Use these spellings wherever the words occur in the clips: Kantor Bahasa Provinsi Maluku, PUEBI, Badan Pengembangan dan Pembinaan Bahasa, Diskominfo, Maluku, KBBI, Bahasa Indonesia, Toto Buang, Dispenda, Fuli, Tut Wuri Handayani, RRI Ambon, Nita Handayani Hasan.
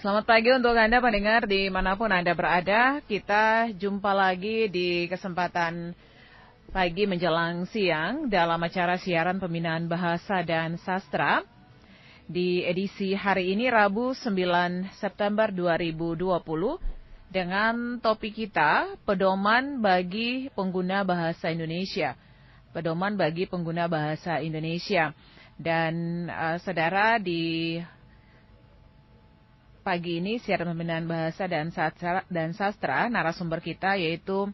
Selamat pagi untuk Anda pendengar dimanapun Anda berada. Kita jumpa lagi di kesempatan pagi menjelang siang dalam acara siaran pembinaan bahasa dan sastra. Di edisi hari ini Rabu 9 September 2020 dengan topik kita Pedoman bagi Pengguna Bahasa Indonesia. Pedoman bagi Pengguna Bahasa Indonesia. Dan saudara di pagi ini siaran pembinaan bahasa dan sastra narasumber kita yaitu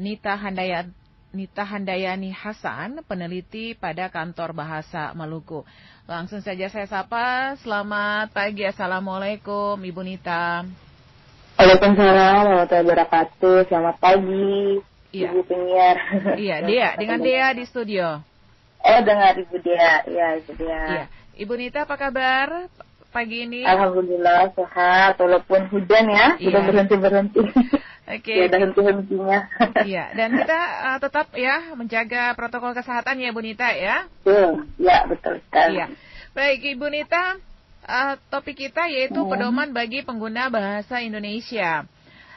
Nita Handayani Hasan, peneliti pada Kantor Bahasa Maluku. Langsung saja saya sapa. Selamat pagi, assalamualaikum Ibu Nita. Waalaikumsalam warahmatullahi wabarakatuh. Selamat pagi ya. Ibu penyiar. Iya dia dengan Dea di studio. Oh dengan Ibu Dea ya Ibu Dea. Iya. Ibu Nita apa kabar? Pagi ini alhamdulillah sehat walaupun hujan ya sudah berhenti okay. Sudah henti-hentinya ya, dan kita tetap ya menjaga protokol kesehatan ya Bu Nita ya ya betul sekali ya. Baik Ibu Nita, topik kita yaitu pedoman bagi pengguna bahasa Indonesia.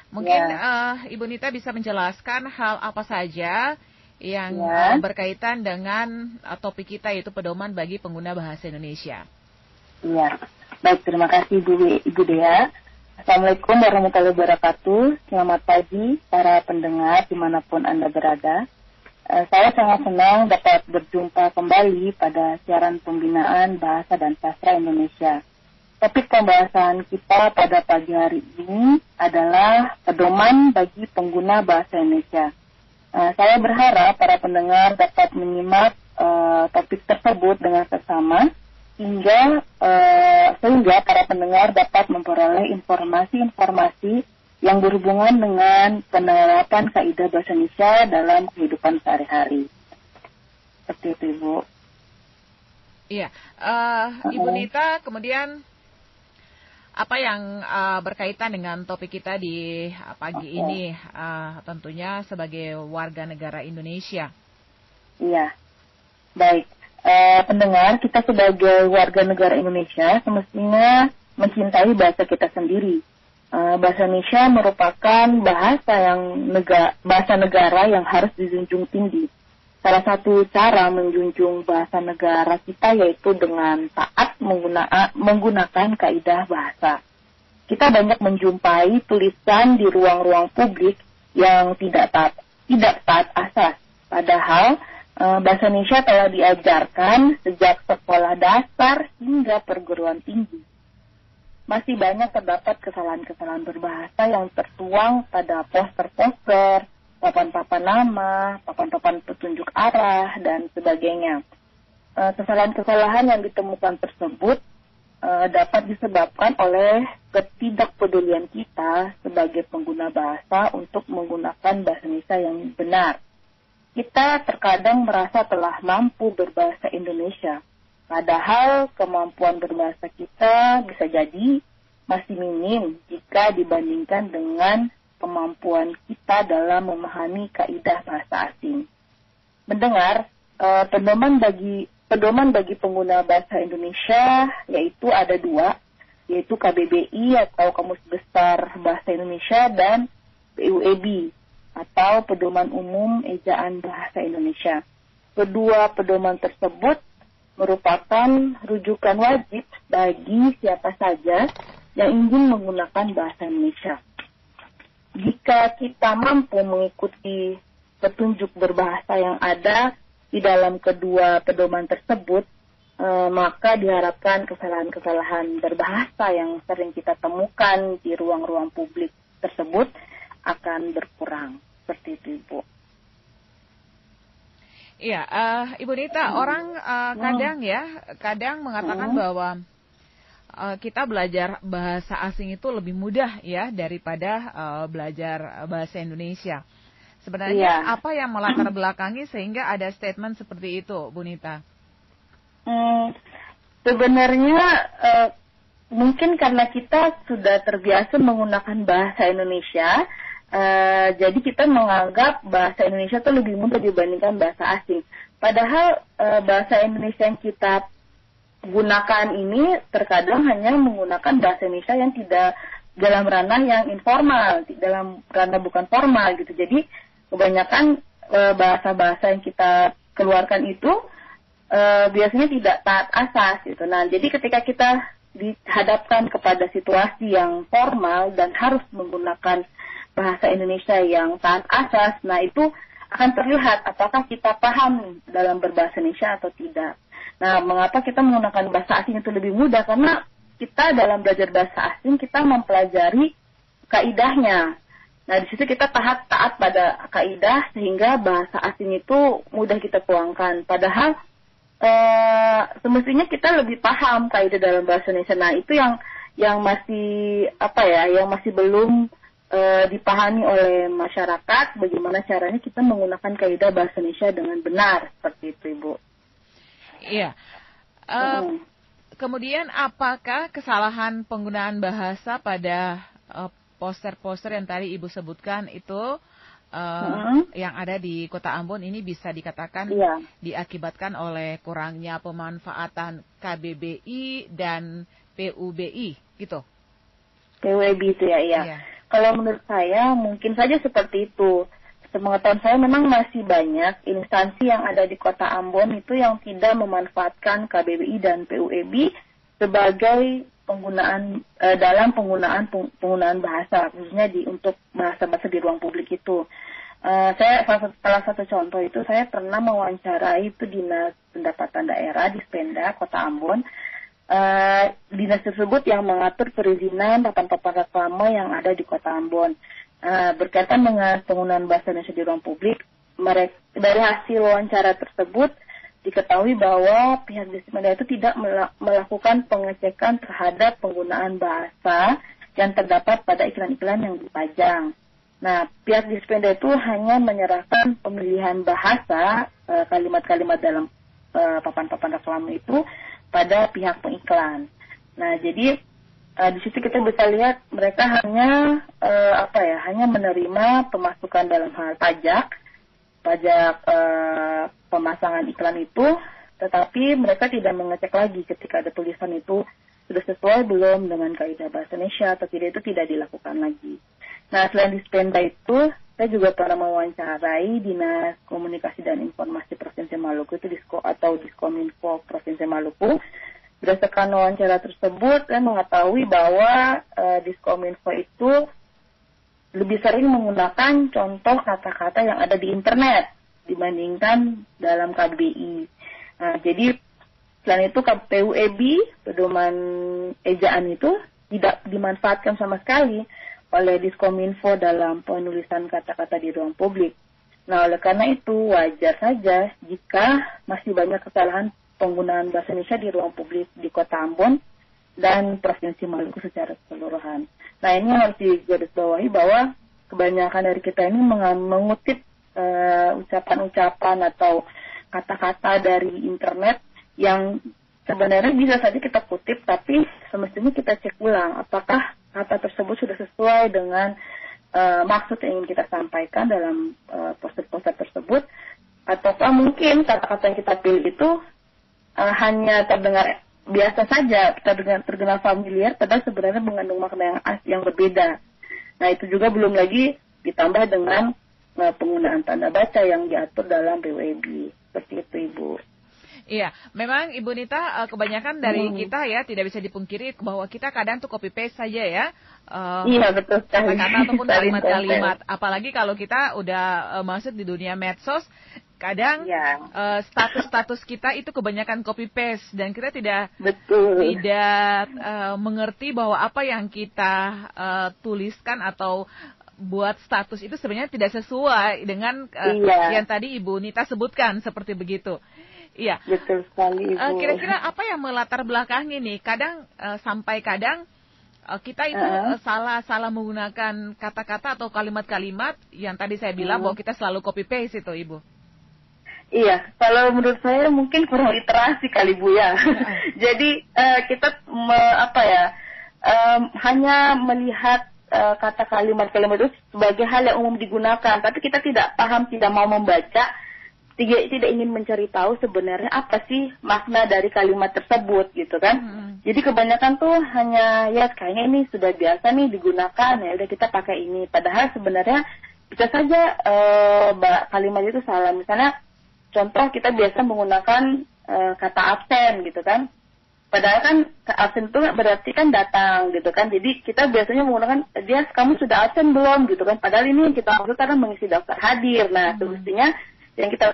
Mungkin Ibu Nita bisa menjelaskan hal apa saja yang berkaitan dengan topik kita yaitu pedoman bagi pengguna bahasa Indonesia. Iya, baik, terima kasih Ibu Dea. Assalamualaikum warahmatullahi wabarakatuh. Selamat pagi para pendengar dimanapun Anda berada. Saya sangat senang dapat berjumpa kembali pada siaran pembinaan bahasa dan sastra Indonesia. Topik pembahasan kita pada pagi hari ini adalah pedoman bagi pengguna bahasa Indonesia. Saya berharap para pendengar dapat menyimak topik tersebut dengan seksama, sehingga para pendengar dapat memperoleh informasi-informasi yang berhubungan dengan penerapan kaidah bahasa Indonesia dalam kehidupan sehari-hari. Seperti itu, Ibu. Iya, Ibu Nita. Kemudian apa yang berkaitan dengan topik kita di pagi ini, tentunya sebagai warga negara Indonesia. Iya, baik. Pendengar, kita sebagai warga negara Indonesia semestinya mencintai bahasa kita sendiri. Bahasa Indonesia merupakan bahasa negara yang harus dijunjung tinggi. Salah satu cara menjunjung bahasa negara kita yaitu dengan taat menggunakan kaidah bahasa. Kita banyak menjumpai tulisan di ruang-ruang publik yang tidak taat asas. Padahal bahasa Indonesia telah diajarkan sejak sekolah dasar hingga perguruan tinggi. Masih banyak terdapat kesalahan-kesalahan berbahasa yang tertuang pada poster-poster, papan-papan nama, papan-papan petunjuk arah, dan sebagainya. Kesalahan-kesalahan yang ditemukan tersebut dapat disebabkan oleh ketidakpedulian kita sebagai pengguna bahasa untuk menggunakan bahasa Indonesia yang benar. Kita terkadang merasa telah mampu berbahasa Indonesia, padahal kemampuan berbahasa kita bisa jadi masih minim jika dibandingkan dengan kemampuan kita dalam memahami kaidah bahasa asing. Mendengar, pedoman bagi pengguna bahasa Indonesia yaitu ada dua, yaitu KBBI atau Kamus Besar Bahasa Indonesia dan PUEBI. Atau pedoman umum ejaan bahasa Indonesia. Kedua pedoman tersebut merupakan rujukan wajib bagi siapa saja yang ingin menggunakan bahasa Indonesia. Jika kita mampu mengikuti petunjuk berbahasa yang ada di dalam kedua pedoman tersebut, maka diharapkan kesalahan-kesalahan berbahasa yang sering kita temukan di ruang-ruang publik tersebut akan berkurang, seperti itu Ibu. Iya, Ibu Nita, orang kadang mengatakan bahwa kita belajar bahasa asing itu lebih mudah ya daripada belajar bahasa Indonesia. Sebenarnya apa yang melatar belakangi sehingga ada statement seperti itu, Bu Nita? Sebenarnya mungkin karena kita sudah terbiasa menggunakan bahasa Indonesia. Jadi kita menganggap bahasa Indonesia itu lebih mudah dibandingkan bahasa asing. Padahal bahasa Indonesia yang kita gunakan ini terkadang hanya menggunakan bahasa Indonesia yang tidak dalam ranah yang informal, dalam ranah bukan formal gitu. Jadi kebanyakan bahasa-bahasa yang kita keluarkan itu biasanya tidak taat asas gitu. Nah, jadi ketika kita dihadapkan kepada situasi yang formal dan harus menggunakan bahasa Indonesia yang taat asas, nah itu akan terlihat apakah kita paham dalam berbahasa Indonesia atau tidak. Nah, mengapa kita menggunakan bahasa asing itu lebih mudah? Karena kita dalam belajar bahasa asing, kita mempelajari kaidahnya. Nah, di situ kita taat pada kaidah sehingga bahasa asing itu mudah kita tuangkan. Padahal semestinya kita lebih paham kaidah dalam bahasa Indonesia. Nah, itu yang masih belum dipahami oleh masyarakat, bagaimana caranya kita menggunakan kaidah bahasa Indonesia dengan benar, seperti itu, Ibu. Iya. Kemudian apakah kesalahan penggunaan bahasa pada poster-poster yang tadi Ibu sebutkan itu yang ada di Kota Ambon ini bisa dikatakan diakibatkan oleh kurangnya pemanfaatan KBBI dan PUBI gitu? PUEBI itu ya. Iya. Kalau menurut saya mungkin saja seperti itu. Sepengetahuan saya memang masih banyak instansi yang ada di Kota Ambon itu yang tidak memanfaatkan KBBI dan PUEBI sebagai penggunaan dalam penggunaan bahasa, khususnya untuk bahasa-bahasa di ruang publik itu. Saya salah satu contoh itu saya pernah mewawancarai itu Dinas Pendapatan Daerah di Dispenda Kota Ambon. Dinas tersebut yang mengatur perizinan papan-papan reklama yang ada di Kota Ambon berkaitan dengan penggunaan bahasa Indonesia di ruang publik. Dari hasil wawancara tersebut diketahui bahwa pihak Dispenda itu tidak melakukan pengecekan terhadap penggunaan bahasa yang terdapat pada iklan-iklan yang dipajang. Nah, pihak Dispenda itu hanya menyerahkan pemilihan bahasa kalimat-kalimat dalam papan-papan reklama itu pada pihak pengiklan. Nah, jadi di situ kita bisa lihat mereka hanya hanya menerima pemasukan dalam hal pajak pemasangan iklan itu, tetapi mereka tidak mengecek lagi ketika ada tulisan itu sudah sesuai belum dengan kaidah bahasa Indonesia atau tidak, itu tidak dilakukan lagi. Nah, selain Dispenda itu, saya juga pernah mewawancarai Dinas Komunikasi dan Informasi Provinsi Maluku itu Diskominfo Provinsi Maluku. Berdasarkan wawancara tersebut, saya mengetahui bahwa Diskominfo itu lebih sering menggunakan contoh kata-kata yang ada di internet dibandingkan dalam KBBI. Nah, jadi selain itu PUEBI, pedoman ejaan itu tidak dimanfaatkan sama sekali oleh Diskominfo dalam penulisan kata-kata di ruang publik. Nah, oleh karena itu wajar saja jika masih banyak kesalahan penggunaan bahasa Indonesia di ruang publik di Kota Ambon dan Provinsi Maluku secara keseluruhan. Nah, ini harus digarisbawahi bahwa kebanyakan dari kita ini mengutip ucapan-ucapan atau kata-kata dari internet yang sebenarnya bisa saja kita kutip, tapi semestinya kita cek ulang apakah kata tersebut sudah sesuai dengan maksud yang ingin kita sampaikan dalam poster-poster tersebut, ataukah mungkin kata-kata yang kita pilih itu hanya terdengar biasa saja, terdengar familiar, padahal sebenarnya mengandung makna yang berbeda. Nah, itu juga belum lagi ditambah dengan penggunaan tanda baca yang diatur dalam PUEBI. Seperti itu, Ibu. Iya, memang Ibu Nita, kebanyakan dari kita ya tidak bisa dipungkiri bahwa kita kadang tuh copy paste saja ya. Iya, betul sekali. Kata-kata ataupun kalimat-kalimat. Apalagi kalau kita udah masuk di dunia medsos, kadang status-status kita itu kebanyakan copy paste dan kita tidak mengerti bahwa apa yang kita tuliskan atau buat status itu sebenarnya tidak sesuai dengan yang tadi Ibu Nita sebutkan, seperti begitu. Iya, betul sekali, Ibu. Kira-kira apa yang melatar belakangi nih? Kadang kita itu salah menggunakan kata-kata atau kalimat-kalimat yang tadi saya bilang bahwa kita selalu copy paste itu, Ibu. Iya, kalau menurut saya mungkin kurang literasi kali, Bu, ya. Jadi kita hanya melihat kata kalimat-kalimat itu sebagai hal yang umum digunakan, tapi kita tidak paham, tidak mau membaca tidak ingin mencari tahu sebenarnya apa sih makna dari kalimat tersebut gitu kan. Jadi kebanyakan tuh hanya ya kayaknya ini sudah biasa nih digunakan, ya udah kita pakai ini. Padahal sebenarnya bisa saja kalimat itu salah. Misalnya contoh kita biasa menggunakan kata absen gitu kan. Padahal kan absen itu berarti kan datang gitu kan. Jadi kita biasanya menggunakan dia kamu sudah absen belum gitu kan. Padahal ini kita maksud karena mengisi daftar hadir. Nah, semestinya yang kita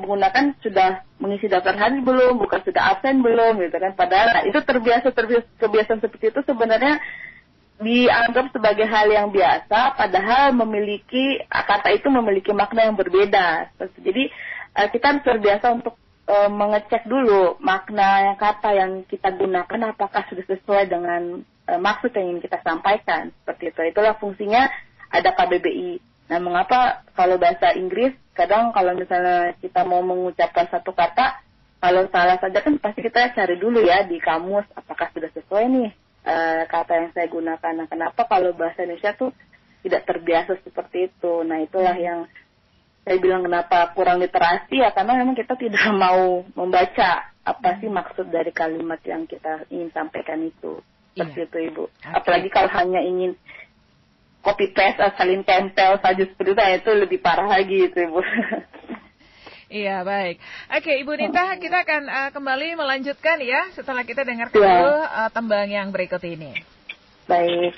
menggunakan sudah mengisi daftar hadir belum, bukan sudah absen belum gitu kan. Padahal itu kebiasaan seperti itu sebenarnya dianggap sebagai hal yang biasa, padahal kata itu memiliki makna yang berbeda. Jadi kita harus terbiasa untuk mengecek dulu makna kata yang kita gunakan apakah sudah sesuai dengan maksud yang ingin kita sampaikan. Seperti itu. Itulah fungsinya ada KBBI. Nah, mengapa kalau bahasa Inggris kadang kalau misalnya kita mau mengucapkan satu kata, kalau salah saja kan pasti kita cari dulu ya di kamus apakah sudah sesuai nih kata yang saya gunakan. Nah, kenapa kalau bahasa Indonesia tuh tidak terbiasa seperti itu? Nah, itulah yang saya bilang kenapa kurang literasi ya, karena memang kita tidak mau membaca apa sih maksud dari kalimat yang kita ingin sampaikan itu. Seperti itu, Ibu. Okay. Apalagi kalau hanya ingin copy paste, asalin tempel saja seperti itu lebih parah lagi itu, Ibu. Iya, baik. Oke, Ibu Nita, kita akan kembali melanjutkan ya setelah kita dengar dulu tembang yang berikut ini. Baik.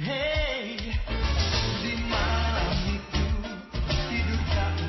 Hey, di malam itu tidur tak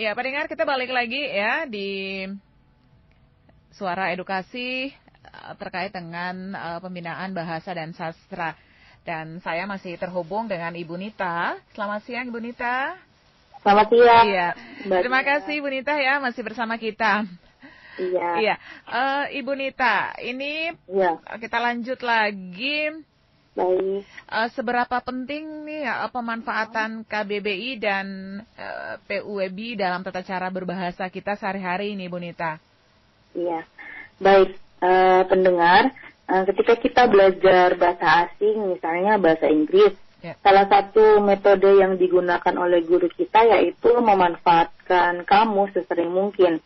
Ya, pendengar, kita balik lagi ya di Suara Edukasi terkait dengan pembinaan bahasa dan sastra. Dan saya masih terhubung dengan Ibu Nita. Selamat siang, Ibu Nita. Selamat siang. Iya. Terima kasih, Ibu Nita ya, masih bersama kita. Iya. Iya. Ibu Nita, ini ya, kita lanjut lagi. Baik. Seberapa penting nih pemanfaatan KBBI dan PUEBI dalam tata cara berbahasa kita sehari-hari ini, Bu Nita? Iya, baik. Pendengar, ketika kita belajar bahasa asing, misalnya bahasa Inggris, ya, salah satu metode yang digunakan oleh guru kita yaitu memanfaatkan kamus sesering mungkin.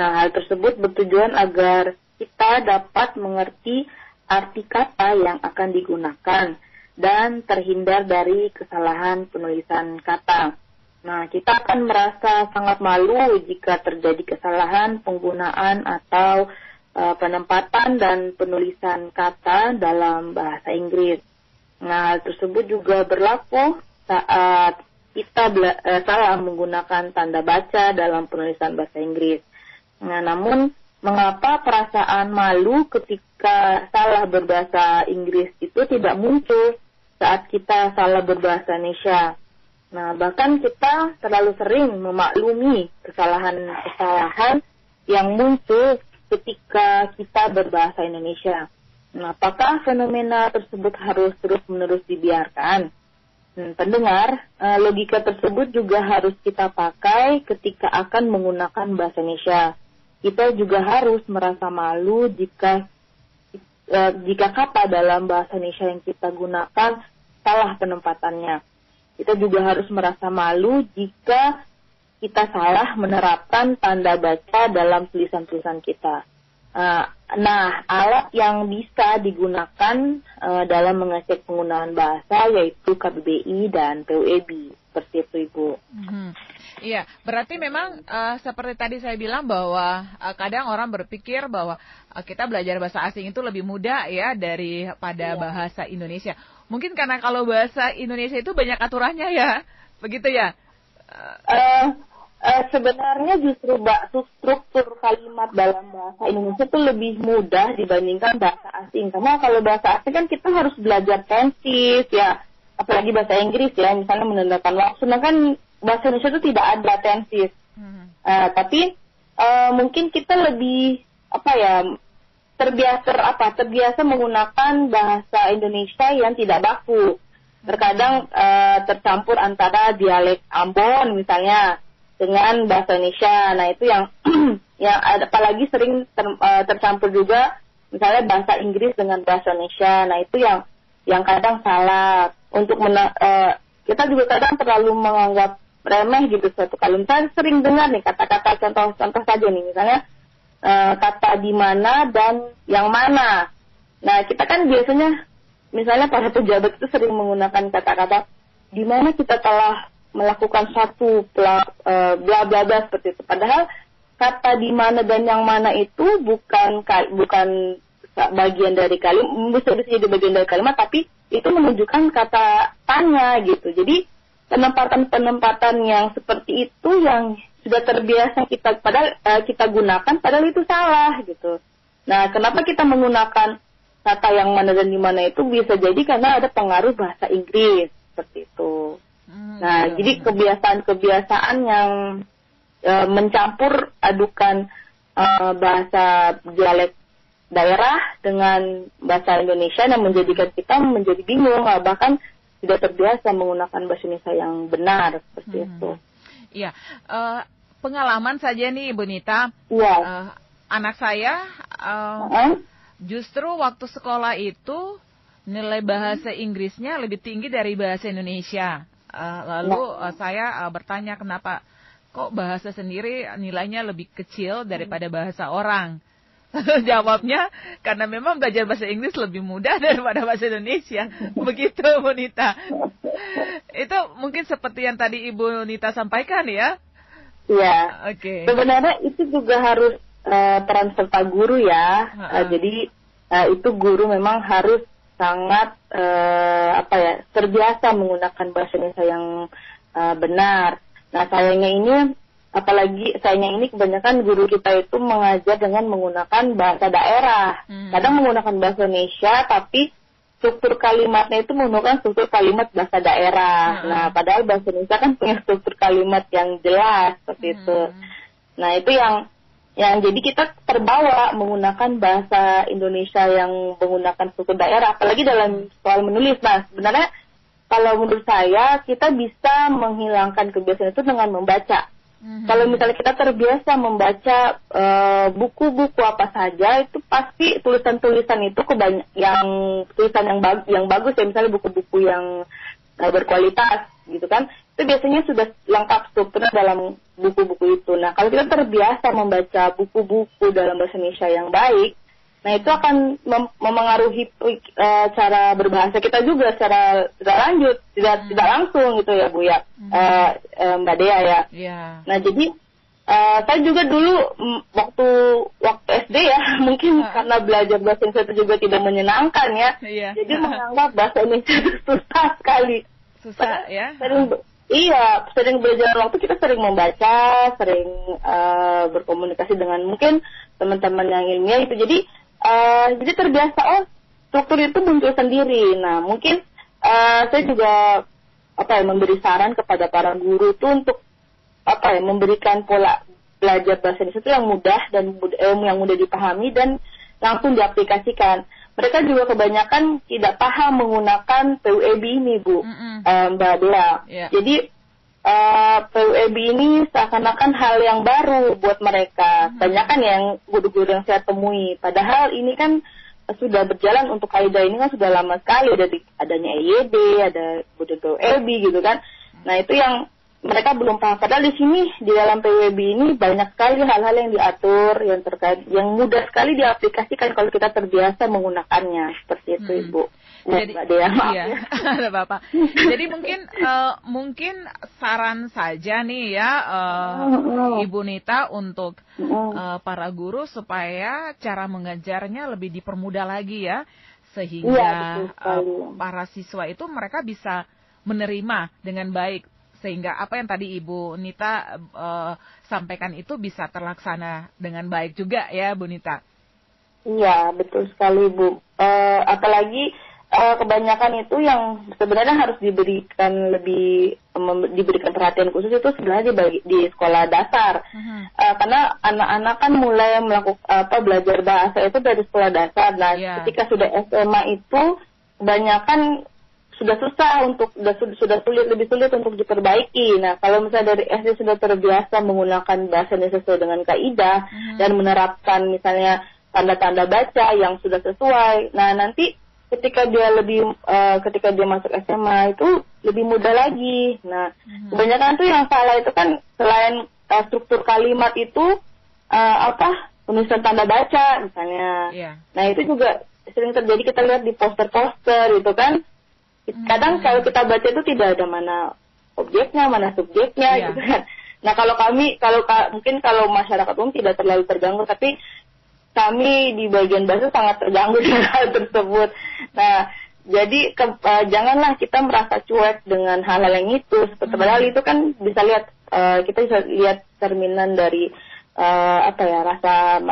Nah, hal tersebut bertujuan agar kita dapat mengerti arti kata yang akan digunakan dan terhindar dari kesalahan penulisan kata. Nah, kita akan merasa sangat malu jika terjadi kesalahan penggunaan atau penempatan dan penulisan kata dalam bahasa Inggris. Nah, hal tersebut juga berlaku saat kita salah menggunakan tanda baca dalam penulisan bahasa Inggris. Nah, namun mengapa perasaan malu ketika salah berbahasa Inggris itu tidak muncul saat kita salah berbahasa Indonesia? Nah, bahkan kita terlalu sering memaklumi kesalahan-kesalahan yang muncul ketika kita berbahasa Indonesia. Nah, apakah fenomena tersebut harus terus-menerus dibiarkan? Pendengar, logika tersebut juga harus kita pakai ketika akan menggunakan bahasa Indonesia. Kita juga harus merasa malu jika kata dalam bahasa Indonesia yang kita gunakan salah penempatannya. Kita juga harus merasa malu jika kita salah menerapkan tanda baca dalam tulisan-tulisan kita. Nah, alat yang bisa digunakan dalam mengecek penggunaan bahasa yaitu KBBI dan PUEBI. Seperti itu, Ibu. Iya, berarti memang seperti tadi saya bilang bahwa kadang orang berpikir bahwa kita belajar bahasa asing itu lebih mudah ya daripada bahasa Indonesia. Mungkin karena kalau bahasa Indonesia itu banyak aturannya ya, begitu ya? Sebenarnya justru struktur kalimat dalam bahasa Indonesia itu lebih mudah dibandingkan bahasa asing. Karena kalau bahasa asing kan kita harus belajar tenses ya, apalagi bahasa Inggris ya, misalnya menandakan waktu. Nah, kan bahasa Indonesia itu tidak ada tenses, tapi mungkin kita lebih terbiasa menggunakan bahasa Indonesia yang tidak baku. Terkadang tercampur antara dialek Ambon misalnya dengan bahasa Indonesia. Nah, itu yang apalagi sering tercampur juga misalnya bahasa Inggris dengan bahasa Indonesia. Nah, itu yang kadang salah. Kita juga kadang terlalu menganggap remeh gitu suatu kalimat. Saya sering dengar nih kata-kata, contoh-contoh saja nih, misalnya kata di mana dan yang mana. Nah, kita kan biasanya misalnya para pejabat itu sering menggunakan kata-kata di mana kita telah melakukan suatu bla bla bla seperti itu. Padahal kata di mana dan yang mana itu bukan bagian dari kalimat, bisa jadi bagian dari kalimat, tapi itu menunjukkan kata tanya gitu. Jadi penempatan-penempatan yang seperti itu yang sudah terbiasa kita gunakan, padahal itu salah gitu. Nah, kenapa kita menggunakan kata yang mana dan di mana itu bisa jadi karena ada pengaruh bahasa Inggris seperti itu. Nah, jadi kebiasaan-kebiasaan yang mencampur adukan bahasa dialek daerah dengan bahasa Indonesia yang menjadikan kita menjadi bingung, bahkan tidak terbiasa menggunakan bahasa Indonesia yang benar seperti itu. Iya, pengalaman saja nih, Bu Nita. Iya. Anak saya justru waktu sekolah itu nilai bahasa Inggrisnya lebih tinggi dari bahasa Indonesia. Lalu saya bertanya kenapa kok bahasa sendiri nilainya lebih kecil daripada bahasa orang. Jawabnya karena memang belajar bahasa Inggris lebih mudah daripada bahasa Indonesia. Begitu, Bu Nita. Itu mungkin seperti yang tadi Ibu Nita sampaikan ya. Iya. Oke. Sebenarnya itu juga harus peran serta guru ya. Jadi itu guru memang harus sangat terbiasa menggunakan bahasa Indonesia yang benar. Nah, sayangnya ini Apalagi sayangnya ini kebanyakan guru kita itu mengajar dengan menggunakan bahasa daerah. Kadang menggunakan bahasa Indonesia, tapi struktur kalimatnya itu menggunakan struktur kalimat bahasa daerah. Nah, padahal bahasa Indonesia kan punya struktur kalimat yang jelas seperti itu. Nah, itu yang jadi kita terbawa menggunakan bahasa Indonesia yang menggunakan struktur daerah. Apalagi dalam soal menulis, Mas. Sebenarnya kalau menurut saya, kita bisa menghilangkan kebiasaan itu dengan membaca. Kalau misalnya kita terbiasa membaca buku-buku apa saja, itu pasti tulisan-tulisan itu tulisan yang bagus ya, misalnya buku-buku yang berkualitas gitu kan, itu biasanya sudah lengkap strukturnya dalam buku-buku itu. Nah, kalau kita terbiasa membaca buku-buku dalam bahasa Indonesia yang baik, nah itu akan memengaruhi cara berbahasa kita juga secara tidak langsung gitu ya Bu ya, Mbak Dea ya. Yeah. Nah jadi saya juga dulu waktu SD ya mungkin karena belajar bahasa Indonesia itu juga tidak menyenangkan ya. Yeah. Jadi menganggap bahasa Indonesia itu susah sekali. Susah ya. Sering belajar waktu kita sering membaca, sering berkomunikasi dengan mungkin teman-teman yang ilmiah itu. Jadi terbiasa, struktur itu muncul sendiri. Nah, mungkin saya juga memberi saran kepada para guru itu untuk memberikan pola belajar bahasa Indonesia itu yang mudah dan yang mudah dipahami dan langsung diaplikasikan. Mereka juga kebanyakan tidak paham menggunakan PUEBI ini, Bu, Mbak Dea. Yeah. Jadi PUEBI ini seakan-akan hal yang baru buat mereka. Kebanyakan yang guru-guru yang saya temui. Padahal ini kan sudah berjalan untuk AIDA ini kan sudah lama sekali. Dari adanya EYD, ada PUEBI gitu kan. Nah itu yang mereka belum paham. Padahal di sini, di dalam PUEBI ini banyak sekali hal-hal yang diatur, yang terkait, yang mudah sekali diaplikasikan kalau kita terbiasa menggunakannya. Seperti itu, Ibu. Jadi, ada Bapak. Jadi mungkin saran saja nih ya, Ibu Nita, untuk para guru supaya cara mengajarnya lebih dipermudah lagi ya, sehingga para siswa itu mereka bisa menerima dengan baik. Sehingga apa yang tadi Ibu Nita sampaikan itu bisa terlaksana dengan baik juga ya, Bu Nita. Iya, betul sekali, Bu. Kebanyakan itu yang sebenarnya harus diberikan diberikan perhatian khusus itu sebenarnya di sekolah dasar. Karena anak-anak kan mulai melakukan belajar bahasa itu dari sekolah dasar. Nah, ketika sudah SMA itu kebanyakan sudah susah lebih sulit untuk diperbaiki. Nah, kalau misalnya dari SD sudah terbiasa menggunakan bahasa Indonesia sesuai dengan kaidah dan menerapkan misalnya tanda-tanda baca yang sudah sesuai. Nah, nanti ketika dia ketika dia masuk SMA itu lebih mudah lagi. Nah, kebanyakan tuh yang salah itu kan selain struktur kalimat itu penulisan tanda baca misalnya. Yeah. Nah, itu juga sering terjadi, kita lihat di poster-poster gitu kan. Kadang kalau kita baca itu tidak ada mana objeknya, mana subjeknya gitu kan. Nah, mungkin kalau masyarakat umum tidak terlalu terganggu, tapi kami di bagian bahasa sangat terganggu dengan hal tersebut. Nah, jadi janganlah kita merasa cuek dengan hal-hal yang itu. Padahal itu kan bisa lihat, kita bisa lihat cerminan dari rasa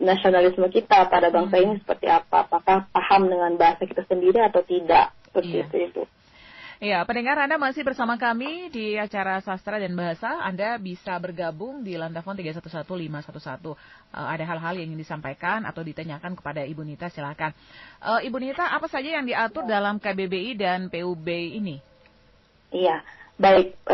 nasionalisme kita pada bangsa ini seperti apa. Apakah paham dengan bahasa kita sendiri atau tidak? Seperti itu. Ya, pendengar, Anda masih bersama kami di acara Sastra dan Bahasa. Anda bisa bergabung di Landafon 311511. Ada hal-hal yang ingin disampaikan atau ditanyakan kepada Ibu Nita, silakan. Ibu Nita, apa saja yang diatur dalam KBBI dan PUB ini? Iya, baik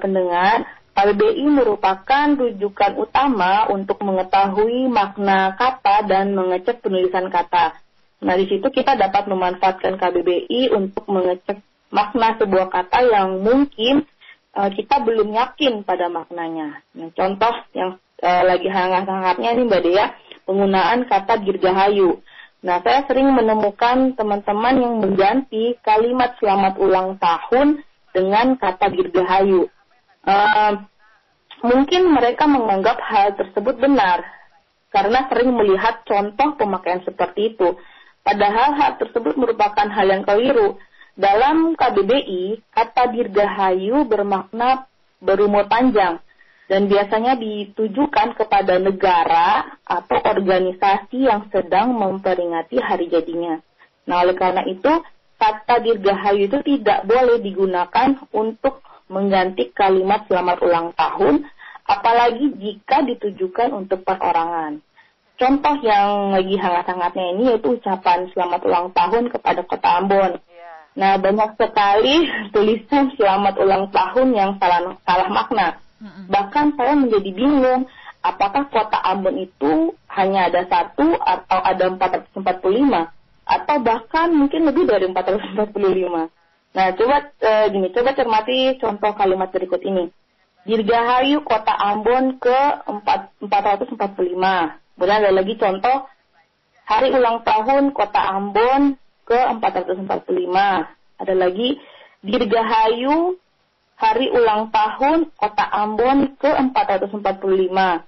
pendengar. KBBI merupakan rujukan utama untuk mengetahui makna kata dan mengecek penulisan kata. Nah, di situ kita dapat memanfaatkan KBBI untuk mengecek makna sebuah kata yang mungkin kita belum yakin pada maknanya. Nah, contoh yang lagi hangat-hangatnya ini, Mbak Dea, penggunaan kata dirgahayu. Nah, saya sering menemukan teman-teman yang mengganti kalimat selamat ulang tahun dengan kata dirgahayu. Mungkin mereka menganggap hal tersebut benar karena sering melihat contoh pemakaian seperti itu. Padahal hal tersebut merupakan hal yang keliru. Dalam KBBI, kata dirgahayu bermakna berumur panjang. dan biasanya ditujukan kepada negara atau organisasi yang sedang memperingati hari jadinya. Nah, oleh karena itu, kata dirgahayu itu tidak boleh digunakan untuk mengganti kalimat selamat ulang tahun, apalagi jika ditujukan untuk perorangan. Contoh yang lagi hangat-hangatnya ini yaitu ucapan selamat ulang tahun kepada Kota Ambon. Nah, banyak sekali tulisan selamat ulang tahun yang salah makna. Bahkan saya menjadi bingung, apakah Kota Ambon itu hanya ada satu atau ada 445, atau bahkan mungkin lebih dari 445. Nah, coba cermati contoh kalimat berikut ini. Dirgahayu Kota Ambon ke 445. Kemudian ada lagi contoh, hari ulang tahun Kota Ambon ke 445. Ada lagi, dirgahayu hari ulang tahun Kota Ambon ke 445.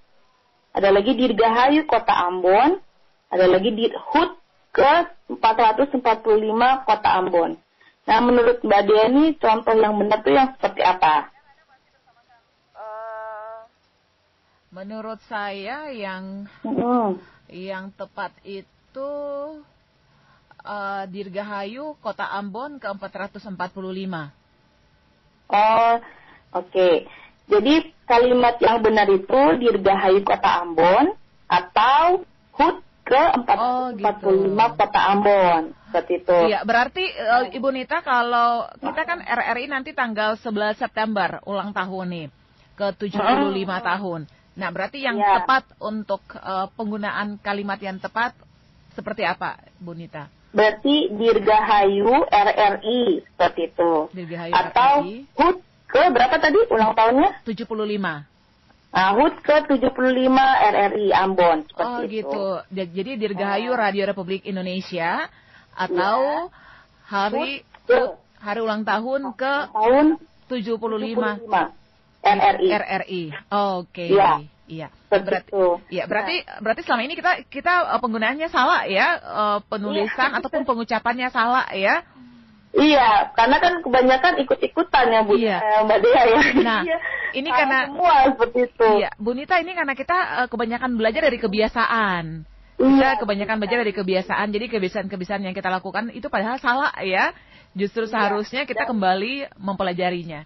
Ada lagi, dirgahayu Kota Ambon. Ada lagi, dirhut ke 445 Kota Ambon. Nah, menurut Mbak Diani, contoh yang benar itu yang seperti apa? Menurut saya yang tepat itu dirgahayu Kota Ambon ke 445. Oh, oke. Jadi kalimat yang benar itu dirgahayu Kota Ambon atau hut ke 445 Kota Ambon. Seperti itu. Iya, berarti Ibu Nita, kalau kita kan RRI nanti tanggal 11 September ulang tahun nih, ke 75 tahun. Nah, berarti yang tepat untuk penggunaan kalimat yang tepat seperti apa, Bu Nita? Berarti dirgahayu RRI, seperti itu. Dirgahayu atau RRI. HUT ke berapa tadi ulang tahunnya? 75. Nah, HUT ke 75 RRI Ambon, seperti itu. Jadi dirgahayu Radio Republik Indonesia atau hari ulang tahun ke tahun 75. RRI. Oke. Iya. Berarti selama ini kita penggunaannya salah ya, penulisan ataupun pengucapannya salah ya. Iya, karena kan kebanyakan ikut-ikutan ya, Bu. Iya. Mbak Dea ya. Nah, ini karena semua seperti itu. Iya, Bu Nita, ini karena kita kebanyakan belajar dari kebiasaan. Jadi kebiasaan-kebiasaan yang kita lakukan itu padahal salah ya. Justru seharusnya kita kembali mempelajarinya.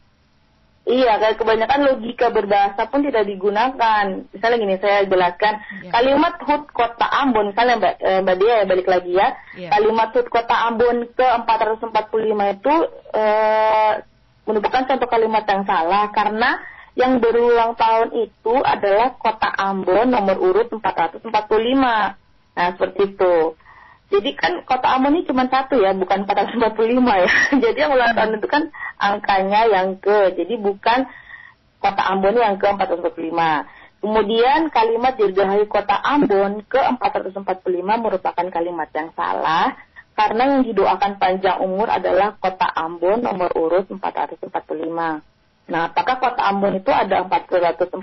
Iya, kayak kebanyakan logika berbahasa pun tidak digunakan. Misalnya gini, saya jelaskan. Kalimat HUT Kota Ambon, misalnya Mbak Dea ya, balik lagi ya. Kalimat HUT Kota Ambon ke 445 itu merupakan contoh kalimat yang salah. Karena yang berulang tahun itu adalah Kota Ambon nomor urut 445. Nah, seperti itu. Jadi kan Kota Ambon ini cuma satu ya, bukan 445 ya. Jadi yang ulang tahun itu kan angkanya yang ke, jadi bukan Kota Ambon yang ke 445. Kemudian kalimat dirgahayu Kota Ambon ke 445 merupakan kalimat yang salah, karena yang didoakan panjang umur adalah Kota Ambon nomor urut 445. Nah, apakah Kota Ambon itu ada 445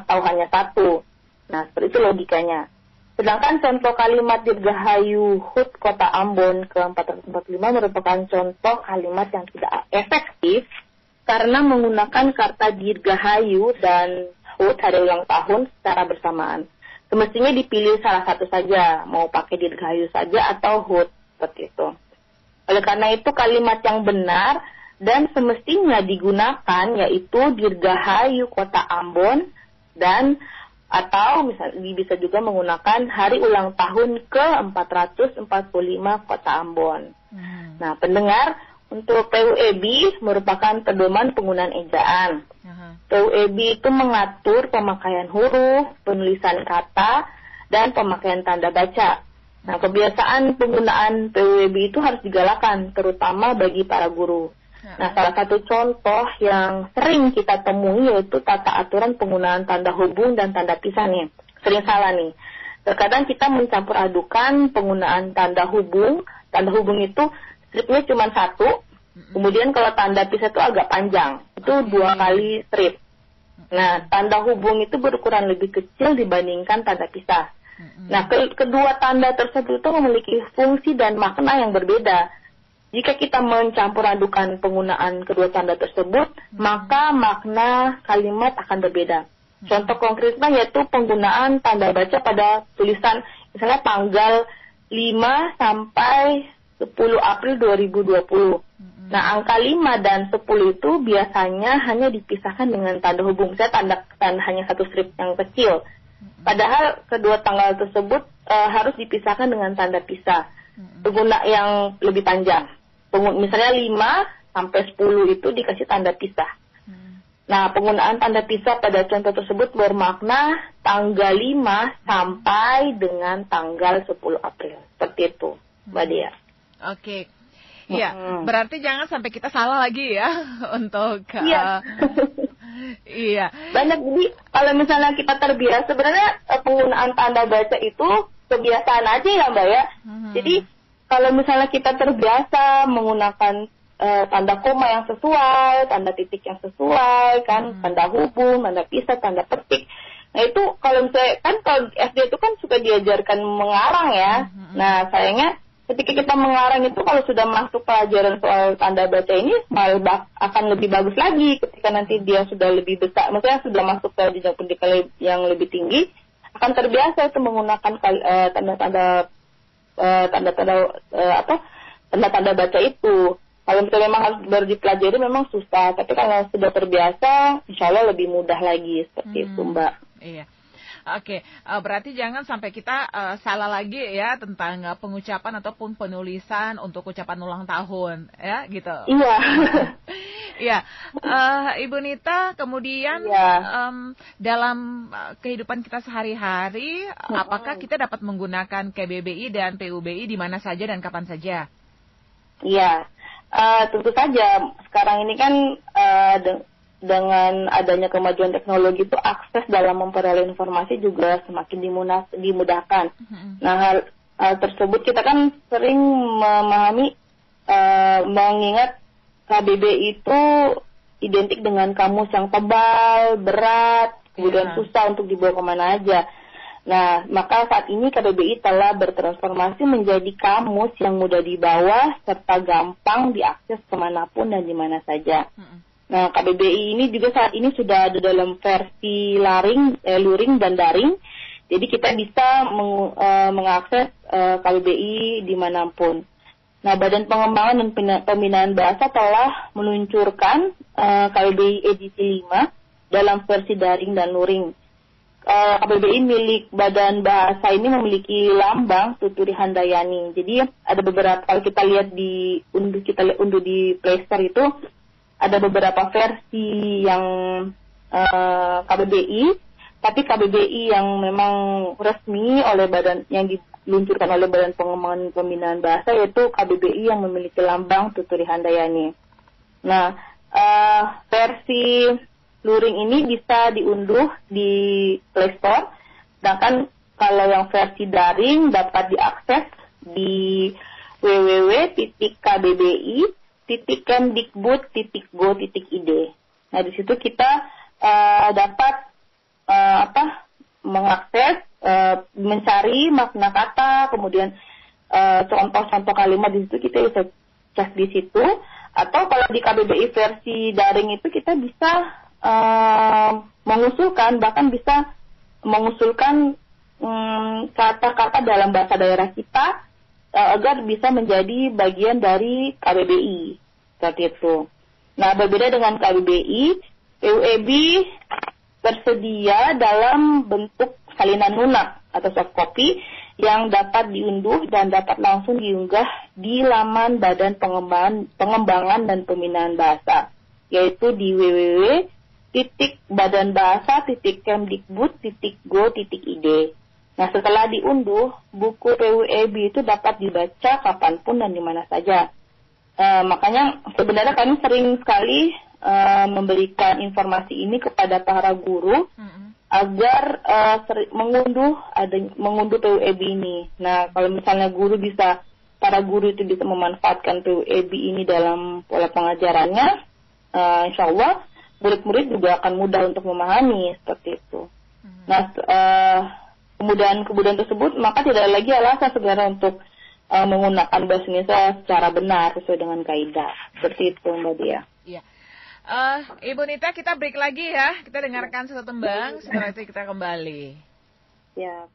atau hanya satu? Nah, seperti itu logikanya. Sedangkan contoh kalimat dirgahayu HUT Kota Ambon ke 445 merupakan contoh kalimat yang tidak efektif karena menggunakan kata dirgahayu dan HUT hari ulang tahun secara bersamaan. Semestinya dipilih salah satu saja, mau pakai dirgahayu saja atau HUT, seperti itu. Oleh karena itu kalimat yang benar dan semestinya digunakan yaitu dirgahayu Kota Ambon dan atau misalnya bisa juga menggunakan hari ulang tahun ke 445 Kota Ambon. Nah, pendengar, untuk PUEBI merupakan pedoman penggunaan ejaan. PUEBI itu mengatur pemakaian huruf, penulisan kata, dan pemakaian tanda baca. Nah, kebiasaan penggunaan PUEBI itu harus digalakan, terutama bagi para guru. Nah, salah satu contoh yang sering kita temui yaitu tata aturan penggunaan tanda hubung dan tanda pisah nih. Sering salah nih. Terkadang kita mencampur adukan penggunaan tanda hubung. Tanda hubung itu stripnya cuma satu. Kemudian kalau tanda pisah itu agak panjang. Itu 2 kali strip. Nah, tanda hubung itu berukuran lebih kecil dibandingkan tanda pisah. Nah, kedua tanda tersebut itu memiliki fungsi dan makna yang berbeda. Jika kita mencampur adukan penggunaan kedua tanda tersebut, maka makna kalimat akan berbeda. Contoh konkretnya yaitu penggunaan tanda baca pada tulisan misalnya tanggal 5 sampai 10 April 2020. Nah, angka 5 dan 10 itu biasanya hanya dipisahkan dengan tanda hubung. Saya tanda hanya satu strip yang kecil. Padahal kedua tanggal tersebut harus dipisahkan dengan tanda pisah. Pengguna yang lebih panjang. Misalnya 5 sampai 10 itu dikasih tanda pisah. Nah, penggunaan tanda pisah pada contoh tersebut bermakna tanggal 5 sampai dengan tanggal 10 April. Seperti itu, Mbak Dea. Oke. Ya, berarti jangan sampai kita salah lagi ya untuk... Iya. Banyak, jadi kalau misalnya kita terbiasa, sebenarnya penggunaan tanda baca itu kebiasaan aja ya Mbak ya. Jadi kalau misalnya kita terbiasa menggunakan tanda koma yang sesuai, tanda titik yang sesuai, kan tanda hubung, tanda pisah, tanda petik. Nah itu kalau misalnya kan kalau SD itu kan suka diajarkan mengarang ya. Nah sayangnya ketika kita mengarang itu kalau sudah masuk pelajaran soal tanda baca ini malah akan lebih bagus lagi ketika nanti dia sudah lebih besar, maksudnya sudah masuk ke jenjang pendidikan yang lebih tinggi, akan terbiasa itu menggunakan tanda-tanda baca itu. Kalau misalnya memang harus baru dipelajari memang susah, tapi kalau sudah terbiasa insya Allah lebih mudah lagi seperti itu Mbak. Iya. Oke, berarti jangan sampai kita salah lagi ya tentang pengucapan ataupun penulisan untuk ucapan ulang tahun, ya gitu. Iya. Iya, Ibu Nita, kemudian dalam kehidupan kita sehari-hari, apakah kita dapat menggunakan KBBI dan PUBI di mana saja dan kapan saja? Iya, tentu saja. Sekarang ini kan dengan adanya kemajuan teknologi itu akses dalam memperoleh informasi juga semakin dimudahkan. Nah hal tersebut kita kan sering memahami mengingat KBBI itu identik dengan kamus yang tebal, berat, kemudian susah untuk dibawa kemana aja. Nah maka saat ini KBBI telah bertransformasi menjadi kamus yang mudah dibawa serta gampang diakses kemanapun dan dimana saja. Nah, KBBI ini juga saat ini sudah ada dalam versi luring dan daring. Jadi kita bisa mengakses KBBI dimanapun. Nah, Badan Pengembangan dan Pembinaan Bahasa telah meluncurkan KBBI edisi 5 dalam versi daring dan luring. KBBI milik Badan Bahasa ini memiliki lambang Tut Wuri Handayani. Jadi ada beberapa, kalau kita lihat unduh di Play Store itu, ada beberapa versi yang KBBI, tapi KBBI yang memang resmi yang diluncurkan oleh Badan Pengembangan Pembinaan Bahasa yaitu KBBI yang memiliki lambang Tut Wuri Handayani. Nah, versi luring ini bisa diunduh di Play Store, sedangkan kalau yang versi daring dapat diakses di www.kbbi.kemdikbud.go.id. Nah di situ kita dapat mengakses, mencari makna kata, kemudian contoh-contoh kalimat di situ kita bisa cek di situ. Atau kalau di KBBI versi daring itu kita bisa mengusulkan kata-kata dalam bahasa daerah kita, agar bisa menjadi bagian dari KBBI seperti itu. Nah, berbeda dengan KBBI, PUEBI tersedia dalam bentuk salinan lunak atau soft copy yang dapat diunduh dan dapat langsung diunggah di laman Badan Pengembangan dan Pembinaan Bahasa, yaitu di www.badanbahasa.kemdikbud.go.id. Nah, setelah diunduh, buku PUEBI itu dapat dibaca kapanpun dan di mana saja. Makanya sebenarnya kami sering sekali memberikan informasi ini kepada para guru agar mengunduh PUEBI ini. Nah, kalau misalnya para guru itu bisa memanfaatkan PUEBI ini dalam pola pengajarannya, insya Allah murid-murid juga akan mudah untuk memahami seperti itu. Nah, kemudahan-kemudahan tersebut, maka tidak ada lagi alasan sebenarnya untuk menggunakan bahasa Indonesia secara benar sesuai dengan kaidah. Seperti itu Mbak Dia. Iya. Ibu Nita, kita break lagi ya. Kita dengarkan satu tembang, setelah itu kita kembali. Ya.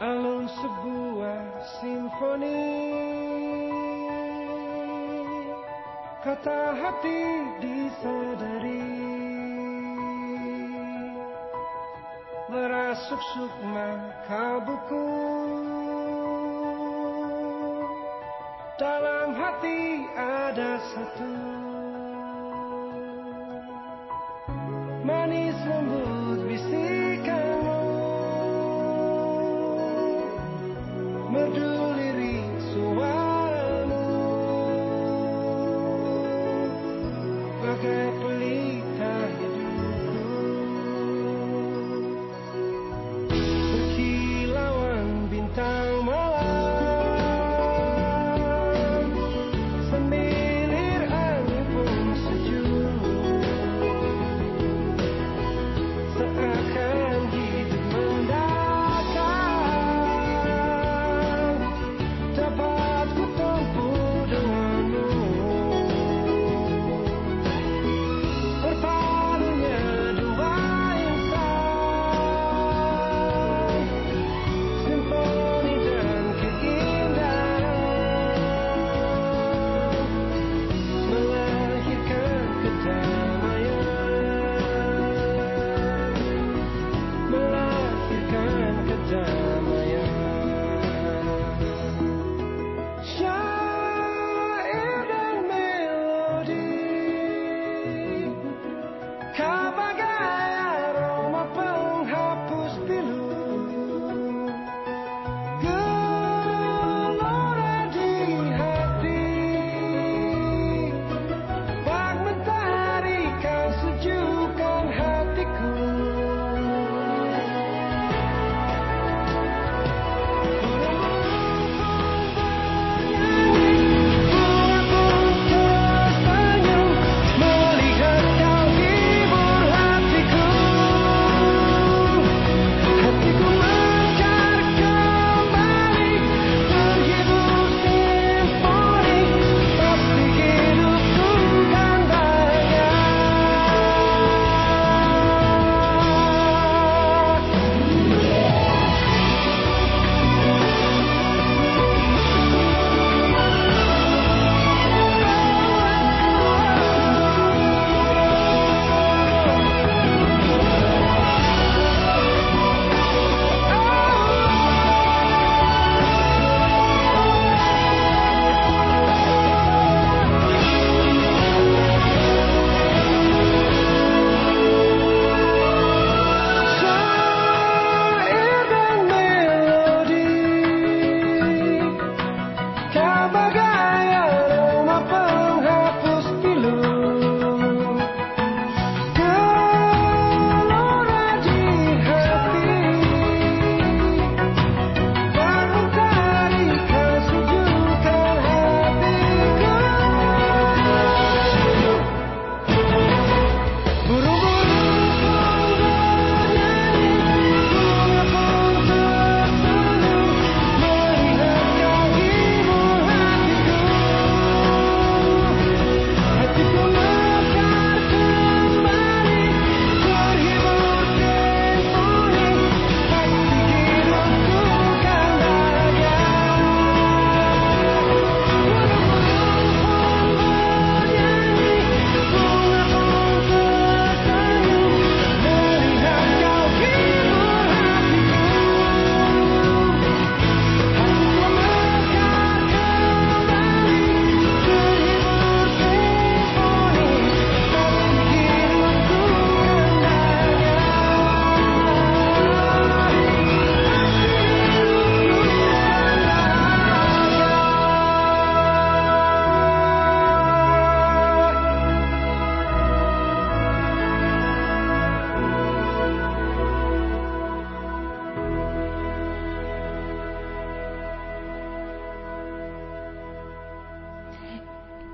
Alun sebuah simfoni, kata hati disadari, merasuk sukma kabuku dalam hati ada satu manis lembut bisikan. Merdu lirik suaramu, bagai pelita hidupku, berkilauan bintang malam, semilir angin pun sejuk, seakan hidup mendalam.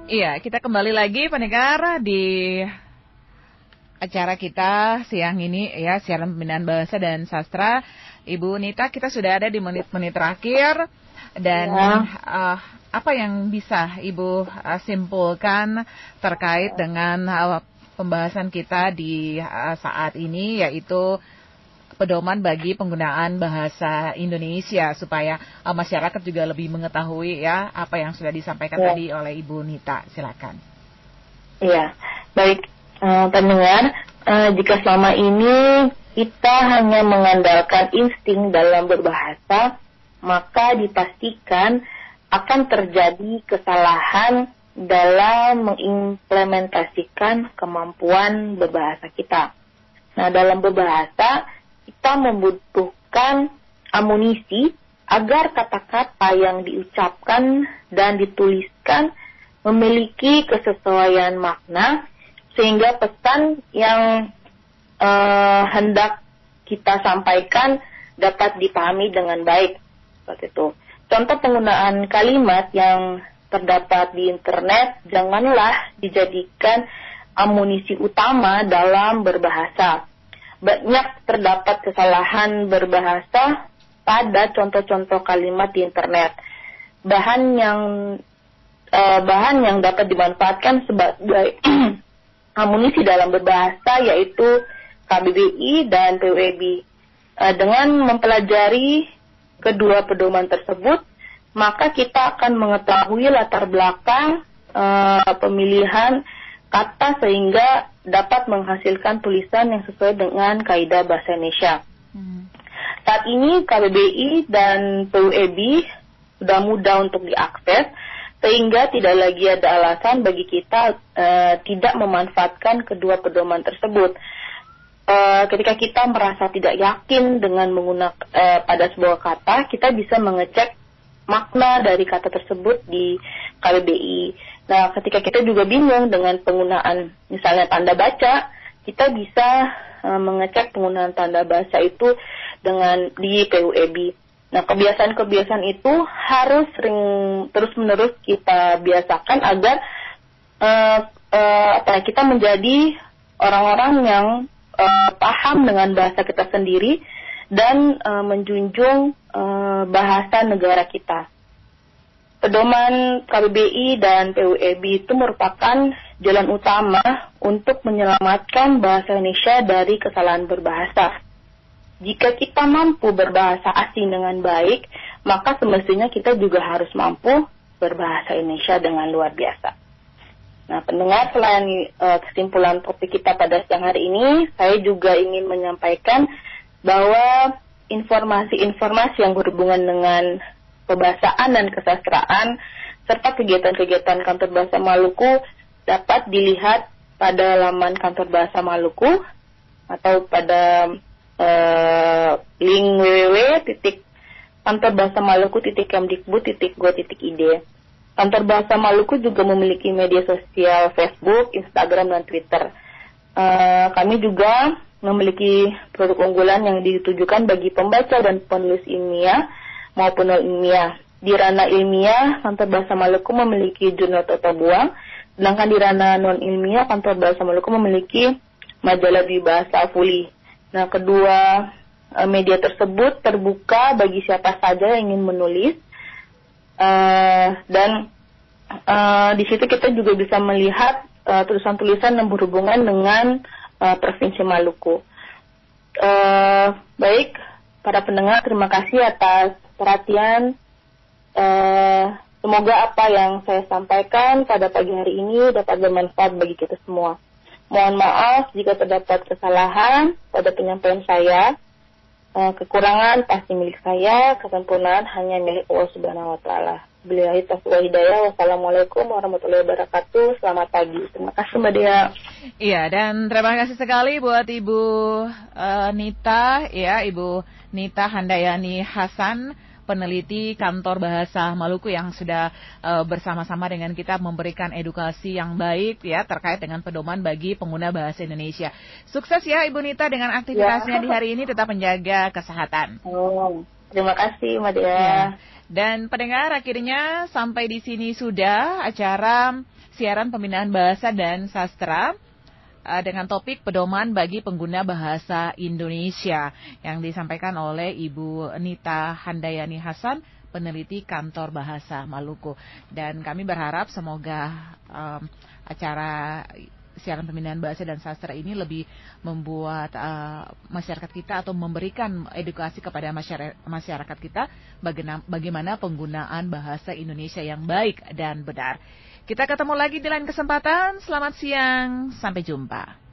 Iya, kita kembali lagi pendengar di acara kita siang ini ya, siaran pembinaan bahasa dan sastra. Ibu Nita, kita sudah ada di menit-menit terakhir dan apa yang bisa Ibu simpulkan terkait dengan pembahasan kita di saat ini, yaitu pedoman bagi penggunaan bahasa Indonesia supaya masyarakat juga lebih mengetahui ya apa yang sudah disampaikan tadi oleh Ibu Nita. Silakan. Iya, baik pendengar. Jika selama ini kita hanya mengandalkan insting dalam berbahasa, maka dipastikan akan terjadi kesalahan dalam mengimplementasikan kemampuan berbahasa kita. Nah, dalam berbahasa kita membutuhkan amunisi agar kata-kata yang diucapkan dan dituliskan memiliki kesesuaian makna, sehingga pesan yang hendak kita sampaikan dapat dipahami dengan baik. Seperti itu. Contoh penggunaan kalimat yang terdapat di internet janganlah dijadikan amunisi utama dalam berbahasa. Banyak terdapat kesalahan berbahasa pada contoh-contoh kalimat di internet. Bahan yang dapat dimanfaatkan sebagai amunisi dalam berbahasa yaitu KBBI dan PUEBI. Dengan mempelajari kedua pedoman tersebut, maka kita akan mengetahui latar belakang pemilihan kata sehingga dapat menghasilkan tulisan yang sesuai dengan kaidah bahasa Indonesia. Saat ini KBBI dan PUEBI sudah mudah untuk diakses, sehingga tidak lagi ada alasan bagi kita tidak memanfaatkan kedua pedoman tersebut. Ketika kita merasa tidak yakin dengan menggunakan pada sebuah kata, kita bisa mengecek makna dari kata tersebut di KBBI. Nah, ketika kita juga bingung dengan penggunaan misalnya tanda baca, kita bisa mengecek penggunaan tanda baca itu dengan di PUEBI. Nah, kebiasaan-kebiasaan itu harus sering terus-menerus kita biasakan agar kita menjadi orang-orang yang paham dengan bahasa kita sendiri dan menjunjung bahasa negara kita. Pedoman KBBI dan PUEBI itu merupakan jalan utama untuk menyelamatkan bahasa Indonesia dari kesalahan berbahasa. Jika kita mampu berbahasa asing dengan baik, maka semestinya kita juga harus mampu berbahasa Indonesia dengan luar biasa. Nah, pendengar, selain kesimpulan topik kita pada siang hari ini, saya juga ingin menyampaikan bahwa informasi-informasi yang berhubungan dengan kebahasaan dan kesastraan, serta kegiatan-kegiatan Kantor Bahasa Maluku dapat dilihat pada laman Kantor Bahasa Maluku atau pada link www.kantorbahasamaluku.kemdikbud.go.id. Kantor Bahasa Maluku juga memiliki media sosial Facebook, Instagram, dan Twitter. Kami juga memiliki produk unggulan yang ditujukan bagi pembaca dan penulis ilmiah maupun non-ilmiah. Di ranah ilmiah, Kantor Bahasa Maluku memiliki jurnal Toto Buang, sedangkan di ranah non-ilmiah, Kantor Bahasa Maluku memiliki majalah Bahasa Fuli. Nah, kedua media tersebut terbuka bagi siapa saja yang ingin menulis, dan di situ kita juga bisa melihat tulisan-tulisan yang berhubungan dengan Provinsi Maluku. Baik, para pendengar, terima kasih atas perhatian. Semoga apa yang saya sampaikan pada pagi hari ini dapat bermanfaat bagi kita semua. Mohon maaf jika terdapat kesalahan pada penyampaian saya. Kekurangan pasti milik saya, kesempurnaan hanya milik Allah Subhanahu wa taala. Billahi taufiq wal hidayah. Wassalamualaikum warahmatullahi wabarakatuh. Selamat pagi. Terima kasih Mbak Dea. Iya, dan terima kasih sekali buat Ibu Nita, ya, Ibu Nita Handayani Hasan, peneliti Kantor Bahasa Maluku, yang sudah bersama-sama dengan kita memberikan edukasi yang baik ya terkait dengan pedoman bagi pengguna bahasa Indonesia. Sukses ya Ibu Nita dengan aktivitasnya di hari ini, tetap menjaga kesehatan. Terima kasih Mbak Dea. Dan pendengar, akhirnya sampai di sini sudah acara siaran pembinaan bahasa dan sastra dengan topik pedoman bagi pengguna bahasa Indonesia yang disampaikan oleh Ibu Nita Handayani Hasan, peneliti Kantor Bahasa Maluku. Dan kami berharap semoga acara siaran pembinaan bahasa dan sastra ini lebih membuat masyarakat kita atau memberikan edukasi kepada masyarakat kita bagaimana penggunaan bahasa Indonesia yang baik dan benar. Kita ketemu lagi di lain kesempatan. Selamat siang, sampai jumpa.